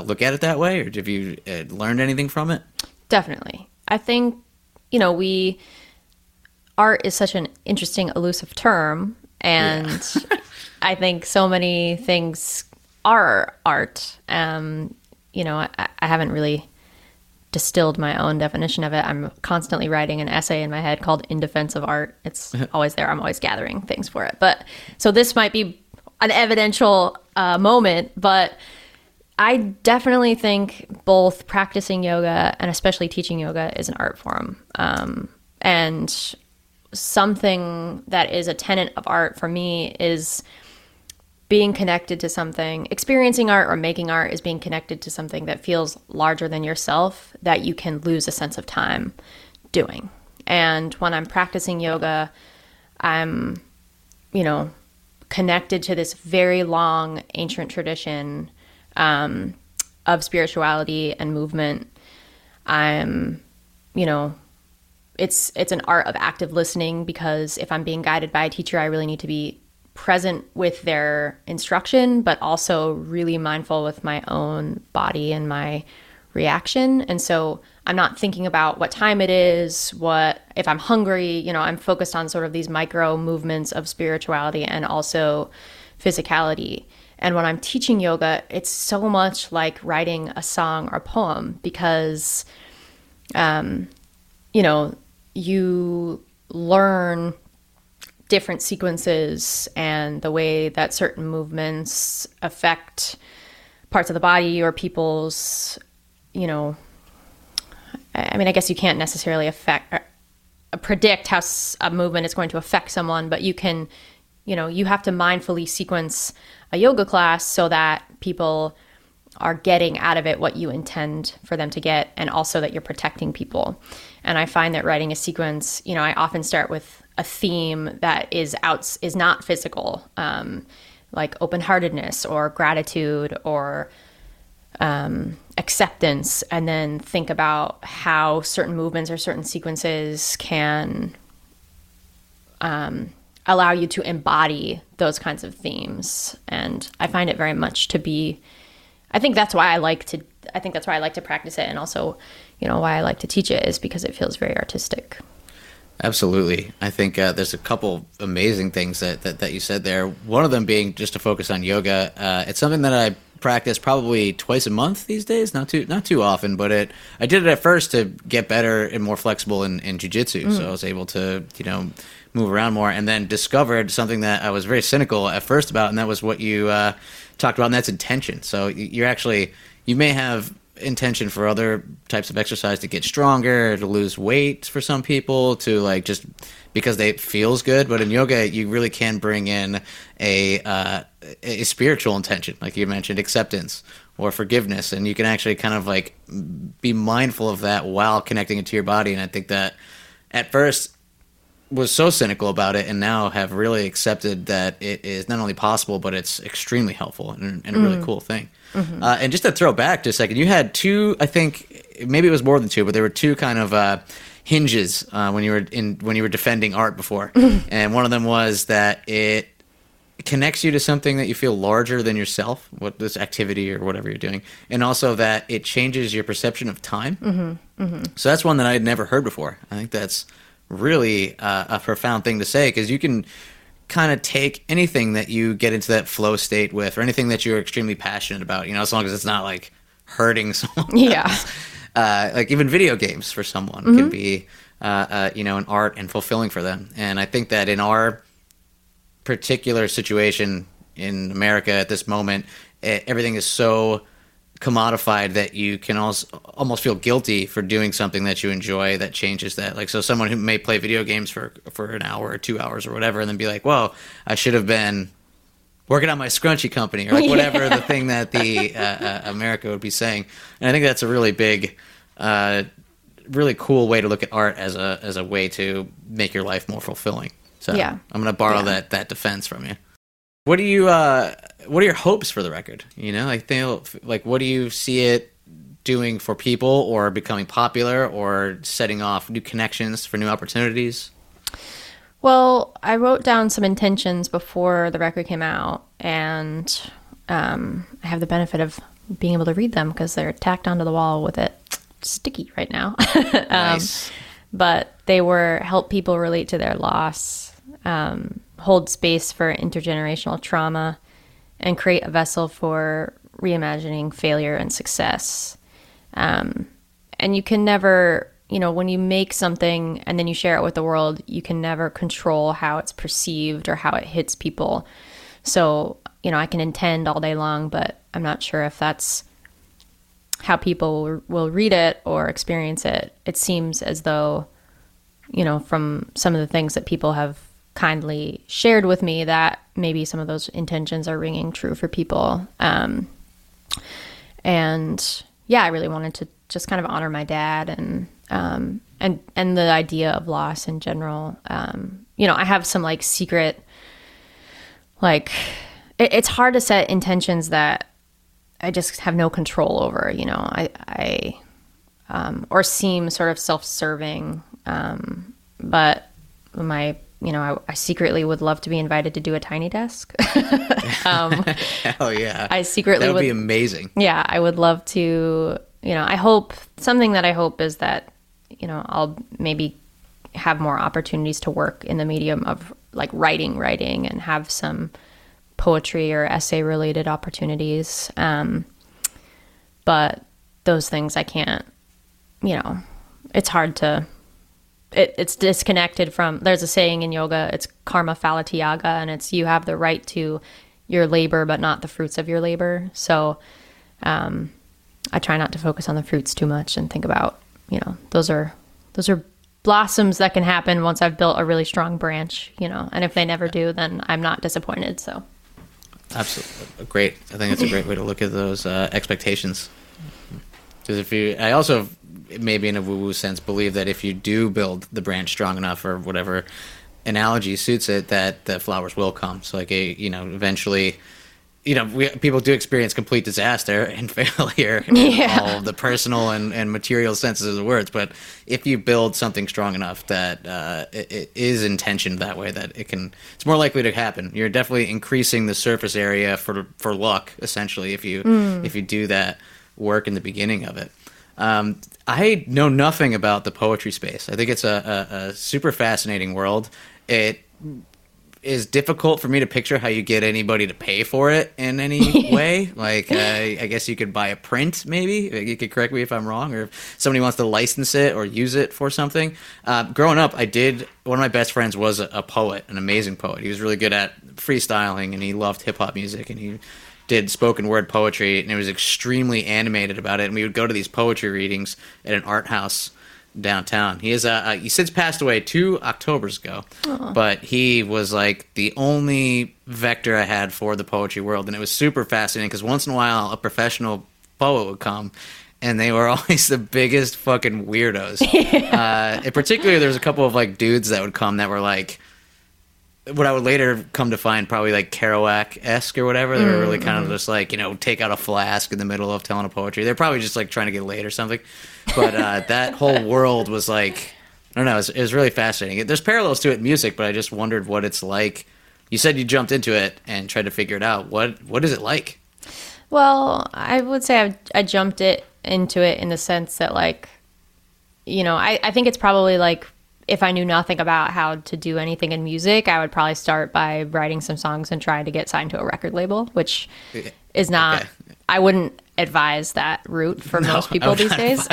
look at it that way, or have you learned anything from it? Definitely. I think art is such an interesting, elusive term, and yeah. I think so many things are art. I haven't really distilled my own definition of it. I'm constantly writing an essay in my head called In Defense of Art. It's always there. I'm always gathering things for it. But so this might be an evidential moment, but I definitely think both practicing yoga and especially teaching yoga is an art form. And something that is a tenet of art for me is being connected to something. Experiencing art or making art is being connected to something that feels larger than yourself, that you can lose a sense of time doing. And when I'm practicing yoga, I'm, connected to this very long ancient tradition of spirituality and movement. I'm, It's an art of active listening, because if I'm being guided by a teacher, I really need to be present with their instruction, but also really mindful with my own body and my reaction. And so I'm not thinking about what time it is, if I'm hungry, I'm focused on sort of these micro movements of spirituality and also physicality. And when I'm teaching yoga, it's so much like writing a song or poem, because, you learn different sequences and the way that certain movements affect parts of the body or people's, I guess you can't necessarily predict how a movement is going to affect someone, but you can, you have to mindfully sequence a yoga class so that people are getting out of it what you intend for them to get, and also that you're protecting people. And I find that writing a sequence, I often start with a theme that is not physical, like open-heartedness or gratitude or acceptance, and then think about how certain movements or certain sequences can allow you to embody those kinds of themes. And I find it very much to be I think that's why I like to practice it, and also, why I like to teach it, is because it feels very artistic. Absolutely. I think there's a couple amazing things that you said there. One of them being just to focus on yoga. It's something that I practice probably twice a month these days, not too often, but I did it at first to get better and more flexible in jiu-jitsu. So I was able to, move around more, and then discovered something that I was very cynical at first about, and that was what you talked about, and that's intention. So you may have intention for other types of exercise to get stronger, to lose weight for some people, to just because it feels good. But in yoga, you really can bring in a spiritual intention, like you mentioned, acceptance or forgiveness, and you can actually kind of be mindful of that while connecting it to your body. And I think that at first was so cynical about it, and now have really accepted that it is not only possible, but it's extremely helpful and a really cool thing. Mm-hmm. And just to throw back to a second, you had two, I think, maybe it was more than two, but there were two kind of hinges when you were defending art before. And one of them was that it connects you to something that you feel larger than yourself, what this activity or whatever you're doing, and also that it changes your perception of time. Mm-hmm. Mm-hmm. So that's one that I had never heard before. I think that's really a profound thing to say, because you can kind of take anything that you get into that flow state with, or anything that you're extremely passionate about, as long as it's not hurting someone. Yeah. Like even video games for someone can be, an art and fulfilling for them. And I think that in our particular situation in America at this moment, everything is so commodified that you can also almost feel guilty for doing something that you enjoy that changes that. So someone who may play video games for an hour or 2 hours or whatever, and then be like, "Whoa, I should have been working on my scrunchie company," or whatever the thing that the America would be saying. And I think that's a really big, really cool way to look at art as a way to make your life more fulfilling. So yeah. I'm going to borrow that defense from you. What do you? What are your hopes for the record? What do you see it doing for people, or becoming popular, or setting off new connections for new opportunities? Well, I wrote down some intentions before the record came out, and I have the benefit of being able to read them because they're tacked onto the wall with it sticky right now. Nice. But they were help people relate to their loss, hold space for intergenerational trauma, and create a vessel for reimagining failure and success. And you can never, when you make something and then you share it with the world, you can never control how it's perceived or how it hits people. So, I can intend all day long, but I'm not sure if that's how people will read it or experience it. It seems as though, from some of the things that people have kindly shared with me, that maybe some of those intentions are ringing true for people. I really wanted to just kind of honor my dad and the idea of loss in general. I have some secret, it's hard to set intentions that I just have no control over, I or seem sort of self-serving. But my, I secretly would love to be invited to do a tiny desk. Oh yeah. I secretly would be amazing. Yeah. I would love to, I hope is that, I'll maybe have more opportunities to work in the medium of writing and have some poetry or essay related opportunities. But those things I can't, it's hard to, It's disconnected from. There's a saying in yoga, it's karma phala tyaga, and it's you have the right to your labor but not the fruits of your labor. So I try not to focus on the fruits too much and think about, those are blossoms that can happen once I've built a really strong branch, and if they never do, then I'm not disappointed. So absolutely great. I think it's a great way to look at those expectations, because I also, maybe in a woo-woo sense, believe that if you do build the branch strong enough, or whatever analogy suits it, that the flowers will come. So eventually, people do experience complete disaster and failure in all the personal and material senses of the words. But if you build something strong enough that it is intentioned that way, that it's more likely to happen. You're definitely increasing the surface area for luck, essentially, if you do that work in the beginning of it. I know nothing about the poetry space. I think it's a super fascinating world. It is difficult for me to picture how you get anybody to pay for it in any way. Like, I guess you could buy a print, maybe. You could correct me if I'm wrong, or if somebody wants to license it or use it for something. Growing up, one of my best friends was a poet, an amazing poet. He was really good at freestyling, and he loved hip-hop music, and he did spoken word poetry, and he was extremely animated about it. And we would go to these poetry readings at an art house downtown. He is he since passed away 2 Octobers ago. Aww. But he was like the only vector I had for the poetry world, and it was super fascinating because once in a while a professional poet would come, and they were always the biggest fucking weirdos. In particular, there was a couple of like dudes that would come that were like what I would later come to find probably like Kerouac-esque or whatever. They were really kind of just like, you know, take out a flask in the middle of telling a poetry. They're probably just like trying to get laid or something. But that whole world was like, I don't know, it was really fascinating. There's parallels to it in music, but I just wondered what it's like. You said you jumped into it and tried to figure it out. What is it like? Well, I would say I jumped into it in the sense that, like, you know, I think it's probably like, if I knew nothing about how to do anything in music, I would probably start by writing some songs and trying to get signed to a record label, which is not, okay. I wouldn't advise that route for most people these days.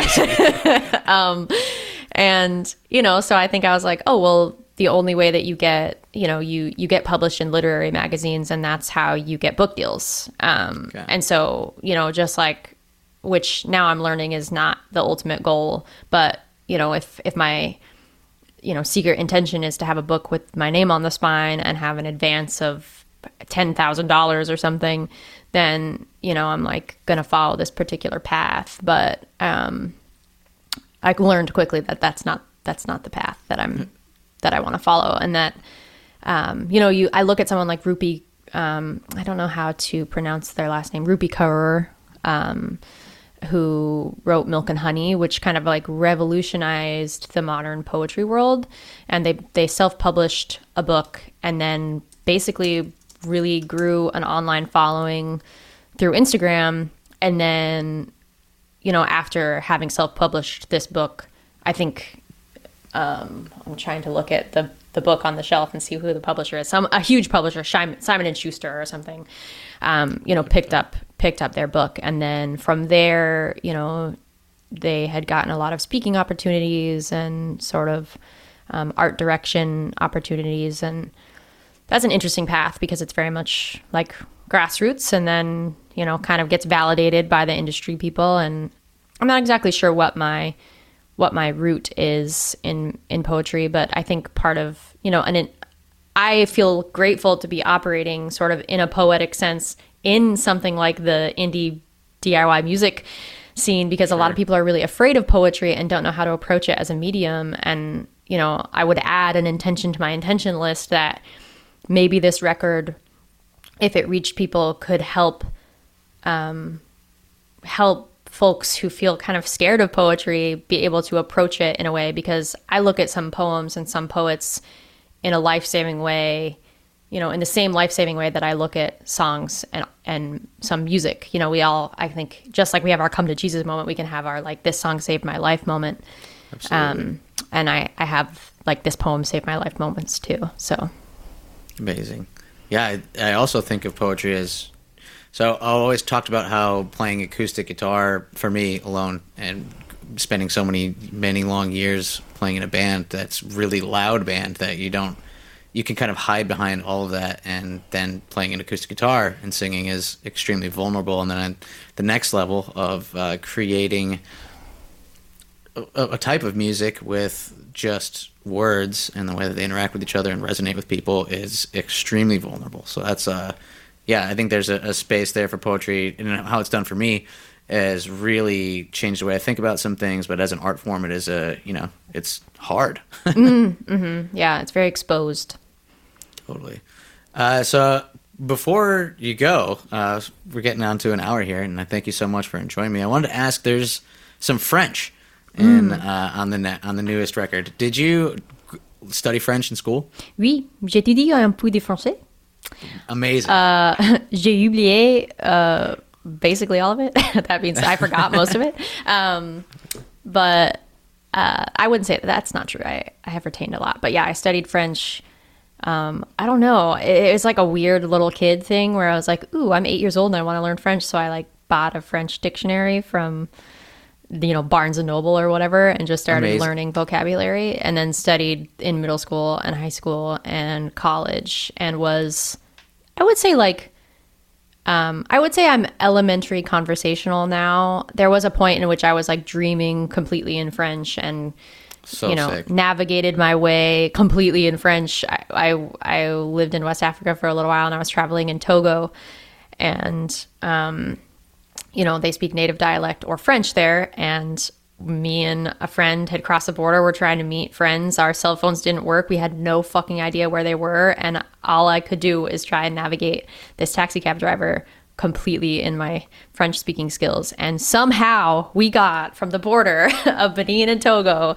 And, you know, so I think I was like, oh, well, the only way that you get, you know, you get published in literary magazines, and that's how you get book deals. Okay. And so, you know, just like, which now I'm learning is not the ultimate goal, but, you know, if my, you know, secret intention is to have a book with my name on the spine and have an advance of $10,000 or something, then, you know, I'm like gonna follow this particular path. But I learned quickly that that's not the path that I want to follow, and that you know, I look at someone like Rupi, I don't know how to pronounce their last name, Rupi Kaur, who wrote Milk and Honey, which kind of like revolutionized the modern poetry world. And they self-published a book and then basically really grew an online following through Instagram. And then, you know, after having self-published this book, I think I'm trying to look at the book on the shelf and see who the publisher is. A huge publisher, Simon & Schuster or something, you know, picked up their book. And then from there, you know, they had gotten a lot of speaking opportunities and sort of art direction opportunities. And that's an interesting path because it's very much like grassroots, and then, you know, kind of gets validated by the industry people. And I'm not exactly sure what my route is in poetry, but I think part of, you know, I feel grateful to be operating sort of in a poetic sense in something like the indie DIY music scene, because a lot of people are really afraid of poetry and don't know how to approach it as a medium. And, you know, I would add an intention to my intention list that maybe this record, if it reached people, could help folks who feel kind of scared of poetry be able to approach it in a way, because I look at some poems and some poets in a life-saving way, you know, in the same life-saving way that I look at songs and some music. You know, we all, I think, just like we have our come to Jesus moment, we can have our like this song saved my life moment. Absolutely. And I have like this poem saved my life moments too. So amazing. Yeah, I also think of poetry as, so I always talked about how playing acoustic guitar for me alone and spending so many long years playing in a band that's really loud band that you can kind of hide behind all of that, and then playing an acoustic guitar and singing is extremely vulnerable. And then on the next level of creating a type of music with just words and the way that they interact with each other and resonate with people is extremely vulnerable. So that's, yeah, I think there's a space there for poetry, and how it's done for me has really changed the way I think about some things. But as an art form, it is you know, it's hard. Mm-hmm. Yeah, it's very exposed. Totally. So before you go, we're getting on to an hour here, and I thank you so much for joining me. I wanted to ask, there's some French on the newest record. Did you study French in school? Oui, j'ai étudié un peu de français. Amazing. J'ai oublié basically all of it. That means I forgot most of it. But I wouldn't say that's not true. I have retained a lot. But yeah, I studied French I don't know. It's like a weird little kid thing where I was like, ooh, I'm 8 years old and I want to learn French. So I like bought a French dictionary from, you know, Barnes and Noble or whatever, and just started learning vocabulary, and then studied in middle school and high school and college, and was, I would say like, I would say I'm elementary conversational now. There was a point in which I was like dreaming completely in French and, sick. Navigated my way completely in French. I lived in West Africa for a little while, and I was traveling in Togo, and, you know, they speak native dialect or French there. And me and a friend had crossed the border. We're trying to meet friends. Our cell phones didn't work. We had no fucking idea where they were. And all I could do is try and navigate this taxi cab driver completely in my French speaking skills. And somehow we got from the border of Benin and Togo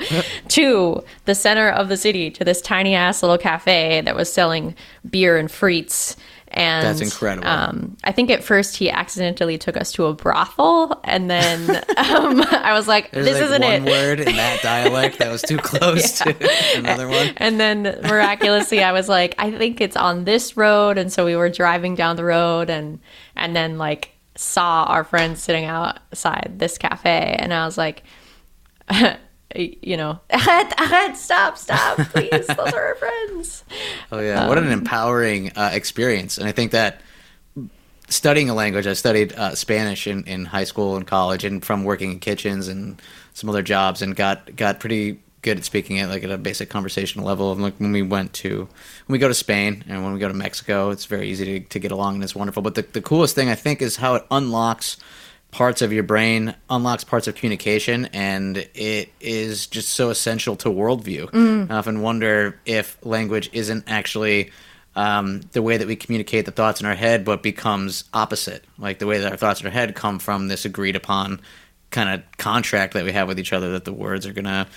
to the center of the city, to this tiny ass little cafe that was selling beer and frites. And that's incredible. I think at first he accidentally took us to a brothel, and then I was like, this isn't it. There's one word in that dialect that was too close to another one. And then miraculously I was like, I think it's on this road. And so we were driving down the road, and then like saw our friends sitting outside this cafe, and I was like, you know, stop, please, those are our friends. Oh yeah, what an empowering experience. And I think that studying a language, I studied Spanish in high school and college, and from working in kitchens and some other jobs, and got pretty good at speaking it, like at a basic conversational level. And like when we go to Spain and when we go to Mexico, it's very easy to get along, and it's wonderful. But the coolest thing I think is how it unlocks parts of your brain, unlocks parts of communication, and it is just so essential to worldview. I often wonder if language isn't actually the way that we communicate the thoughts in our head, but becomes opposite. Like the way that our thoughts in our head come from this agreed upon kind of contract that we have with each other, that the words are going to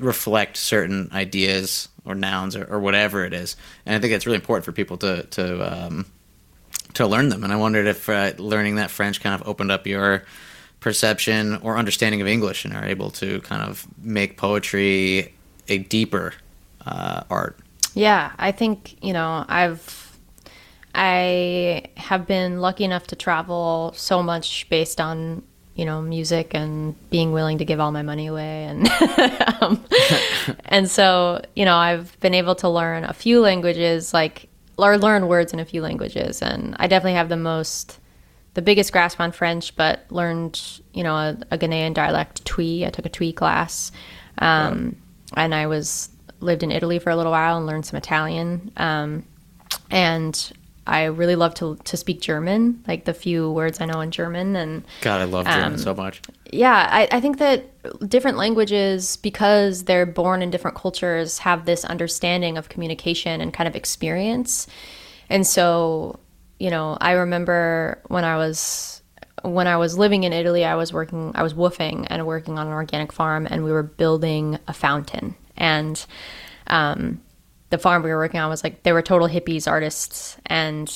reflect certain ideas or nouns or whatever it is. And I think that's really important for people to learn them. And I wondered if learning that French kind of opened up your perception or understanding of English, and are able to kind of make poetry a deeper art. Yeah, I think, you know, I have been lucky enough to travel so much based on, you know, music and being willing to give all my money away. And and so, you know, I've been able to learn a few languages, like, or learn words in a few languages, and I definitely have the biggest grasp on French, but learned, you know, a Ghanaian dialect, Twi. I took a Twi class, and I lived in Italy for a little while and learned some Italian, and I really love to speak German, like the few words I know in German. And God, I love German so much. Yeah, I think that different languages, because they're born in different cultures, have this understanding of communication and kind of experience. And so, you know, I remember when I was living in Italy, I was woofing and working on an organic farm, and we were building a fountain. And the farm we were working on was like, they were total hippies artists, and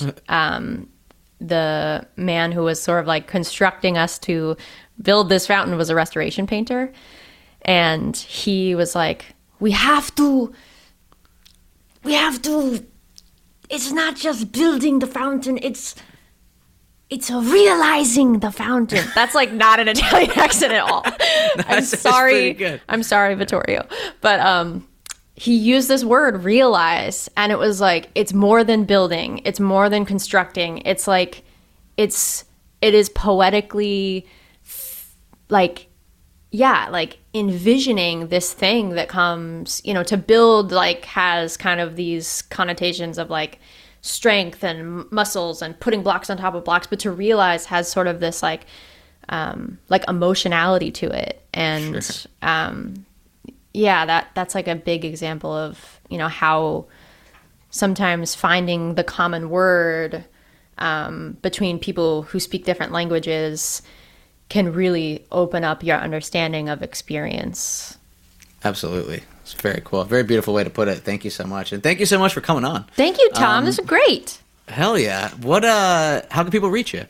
the man who was sort of like constructing us to build this fountain was a restoration painter, and he was like, we have to it's not just building the fountain, it's realizing the fountain. That's like not an Italian accent at all. I'm sorry Vittorio, but he used this word, realize, and it was like, it's more than building, it's more than constructing, it's like, it is poetically, like, yeah, like envisioning this thing that comes, you know, to build, like, has kind of these connotations of like strength and muscles and putting blocks on top of blocks, but to realize has sort of this like emotionality to it. And sure. Yeah, that's like a big example of, you know, how sometimes finding the common word between people who speak different languages can really open up your understanding of experience. Absolutely. It's very cool. Very beautiful way to put it. Thank you so much. And thank you so much for coming on. Thank you, Tom. This is great. Hell yeah. What? How can people reach you?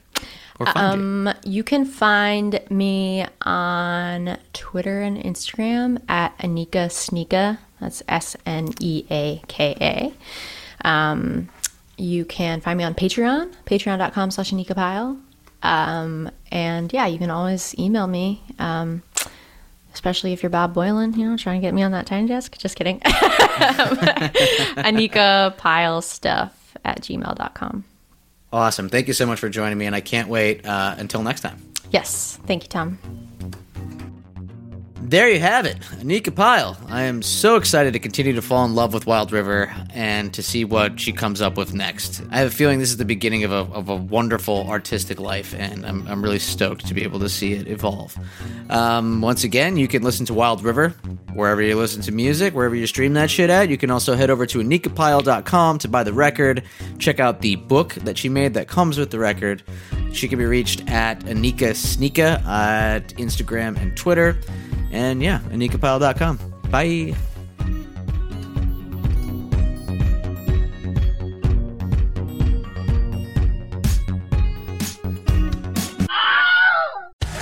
You can find me on Twitter and Instagram at Anika Sneeka. That's Sneaka. You can find me on Patreon, patreon.com/AnikaPyle. And yeah, you can always email me, especially if you're Bob Boylan, you know, trying to get me on that tiny desk. Just kidding. AnikaPyleStuff@gmail.com. Awesome. Thank you so much for joining me, and I can't wait until next time. Yes. Thank you, Tom. There you have it, Anika Pyle. I am so excited to continue to fall in love with Wild River and to see what she comes up with next. I have a feeling this is the beginning of a wonderful artistic life, and I'm really stoked to be able to see it evolve. Once again, you can listen to Wild River wherever you listen to music, wherever you stream that shit at. You can also head over to AnikaPyle.com to buy the record. Check out the book that she made that comes with the record. She can be reached at Anika Sneeka at Instagram and Twitter. And yeah, AnikaPyle.com. Bye.